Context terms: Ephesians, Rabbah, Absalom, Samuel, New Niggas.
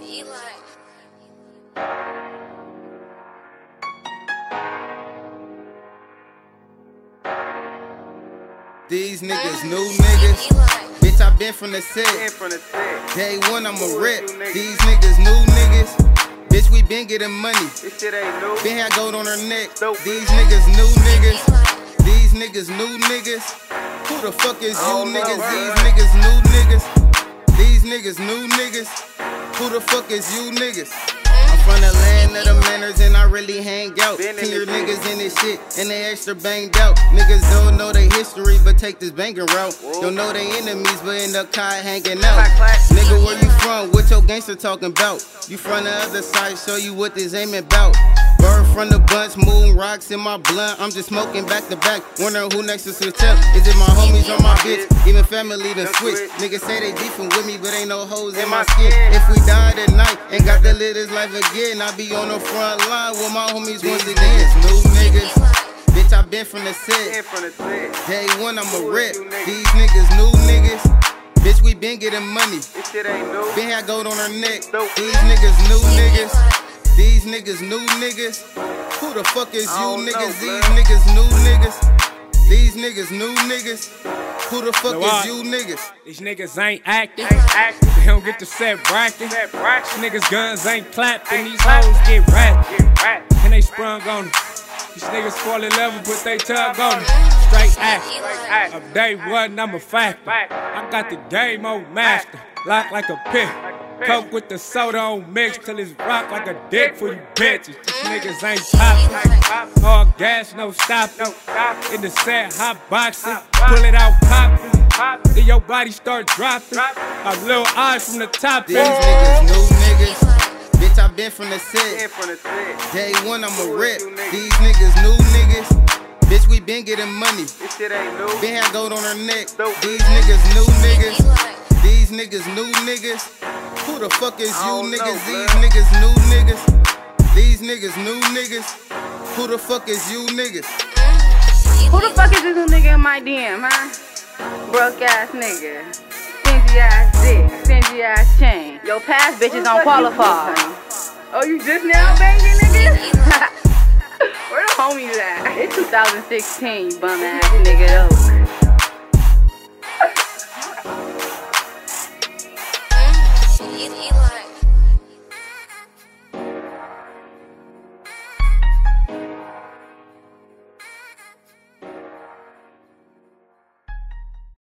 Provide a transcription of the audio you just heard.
and Eli. These niggas, new niggas. Bitch, I been from the set. Day one, I'm a rep. These niggas, new niggas. Bitch, we been getting money. This shit ain't new. Been had gold on her neck. These niggas, new niggas. These niggas, new niggas. Who the fuck is you niggas? These niggas, new niggas. These niggas, new niggas. Who the fuck is you niggas? I'm from the land of the manners and I really hang out. Senior niggas in this shit and they extra banged out. Niggas don't know the history but take this banging route. Don't know they enemies but end up caught hanging out. Nigga, where you from? What your gangster talking about? You from the other side, show you what this aim about. Bird from the bunch, moon rocks in my blunt. I'm just smoking back to back, wondering who next to switch up. Is it my homies or my bitch? Even family done switch. Niggas say they deepin' with me, but ain't no hoes in my skin. If we die tonight and got to live this life again, I be on the front line with my homies once again. New niggas, bitch, I been from the set. Day one, I'm a rep. These niggas, new niggas. Bitch, we been getting money. This shit ain't new. Been had gold on her neck. These niggas, new niggas. These niggas, new niggas. Who the fuck is you niggas? These niggas, new niggas. These niggas, new niggas. Who the fuck is you niggas? These niggas ain't acting. They don't get the set bracket. Niggas guns ain't clapping. These hoes get wrapped. And they sprung on them. These niggas fall in love and put they tug on them. Straight act. Of day one, I'm a factor. I got the game on master. Locked like a pit. Coke with the soda on mix till it's rock like a dick for you bitches. These niggas ain't poppin'. All gas, no stoppin'. In the set, hot boxin'. Pull it out, poppin'. Then your body start droppin'. A little eyes from the top. These niggas, new niggas. Bitch, I been from the set. Day one, I'm a rep. These niggas, new niggas. Bitch, we been getting money. This shit ain't new. Been had gold on her neck. These niggas, new niggas. These niggas, new niggas. Who the fuck is you niggas? These niggas, new niggas. These niggas, new niggas. Who the fuck is you niggas? Who the fuck is this new nigga in my DM, huh? Broke ass nigga. Stingy ass dick. Stingy ass chain. Your past bitches don't qualify. Oh, you just now banging niggas? Where the homies at? It's 2016, you bum ass nigga though.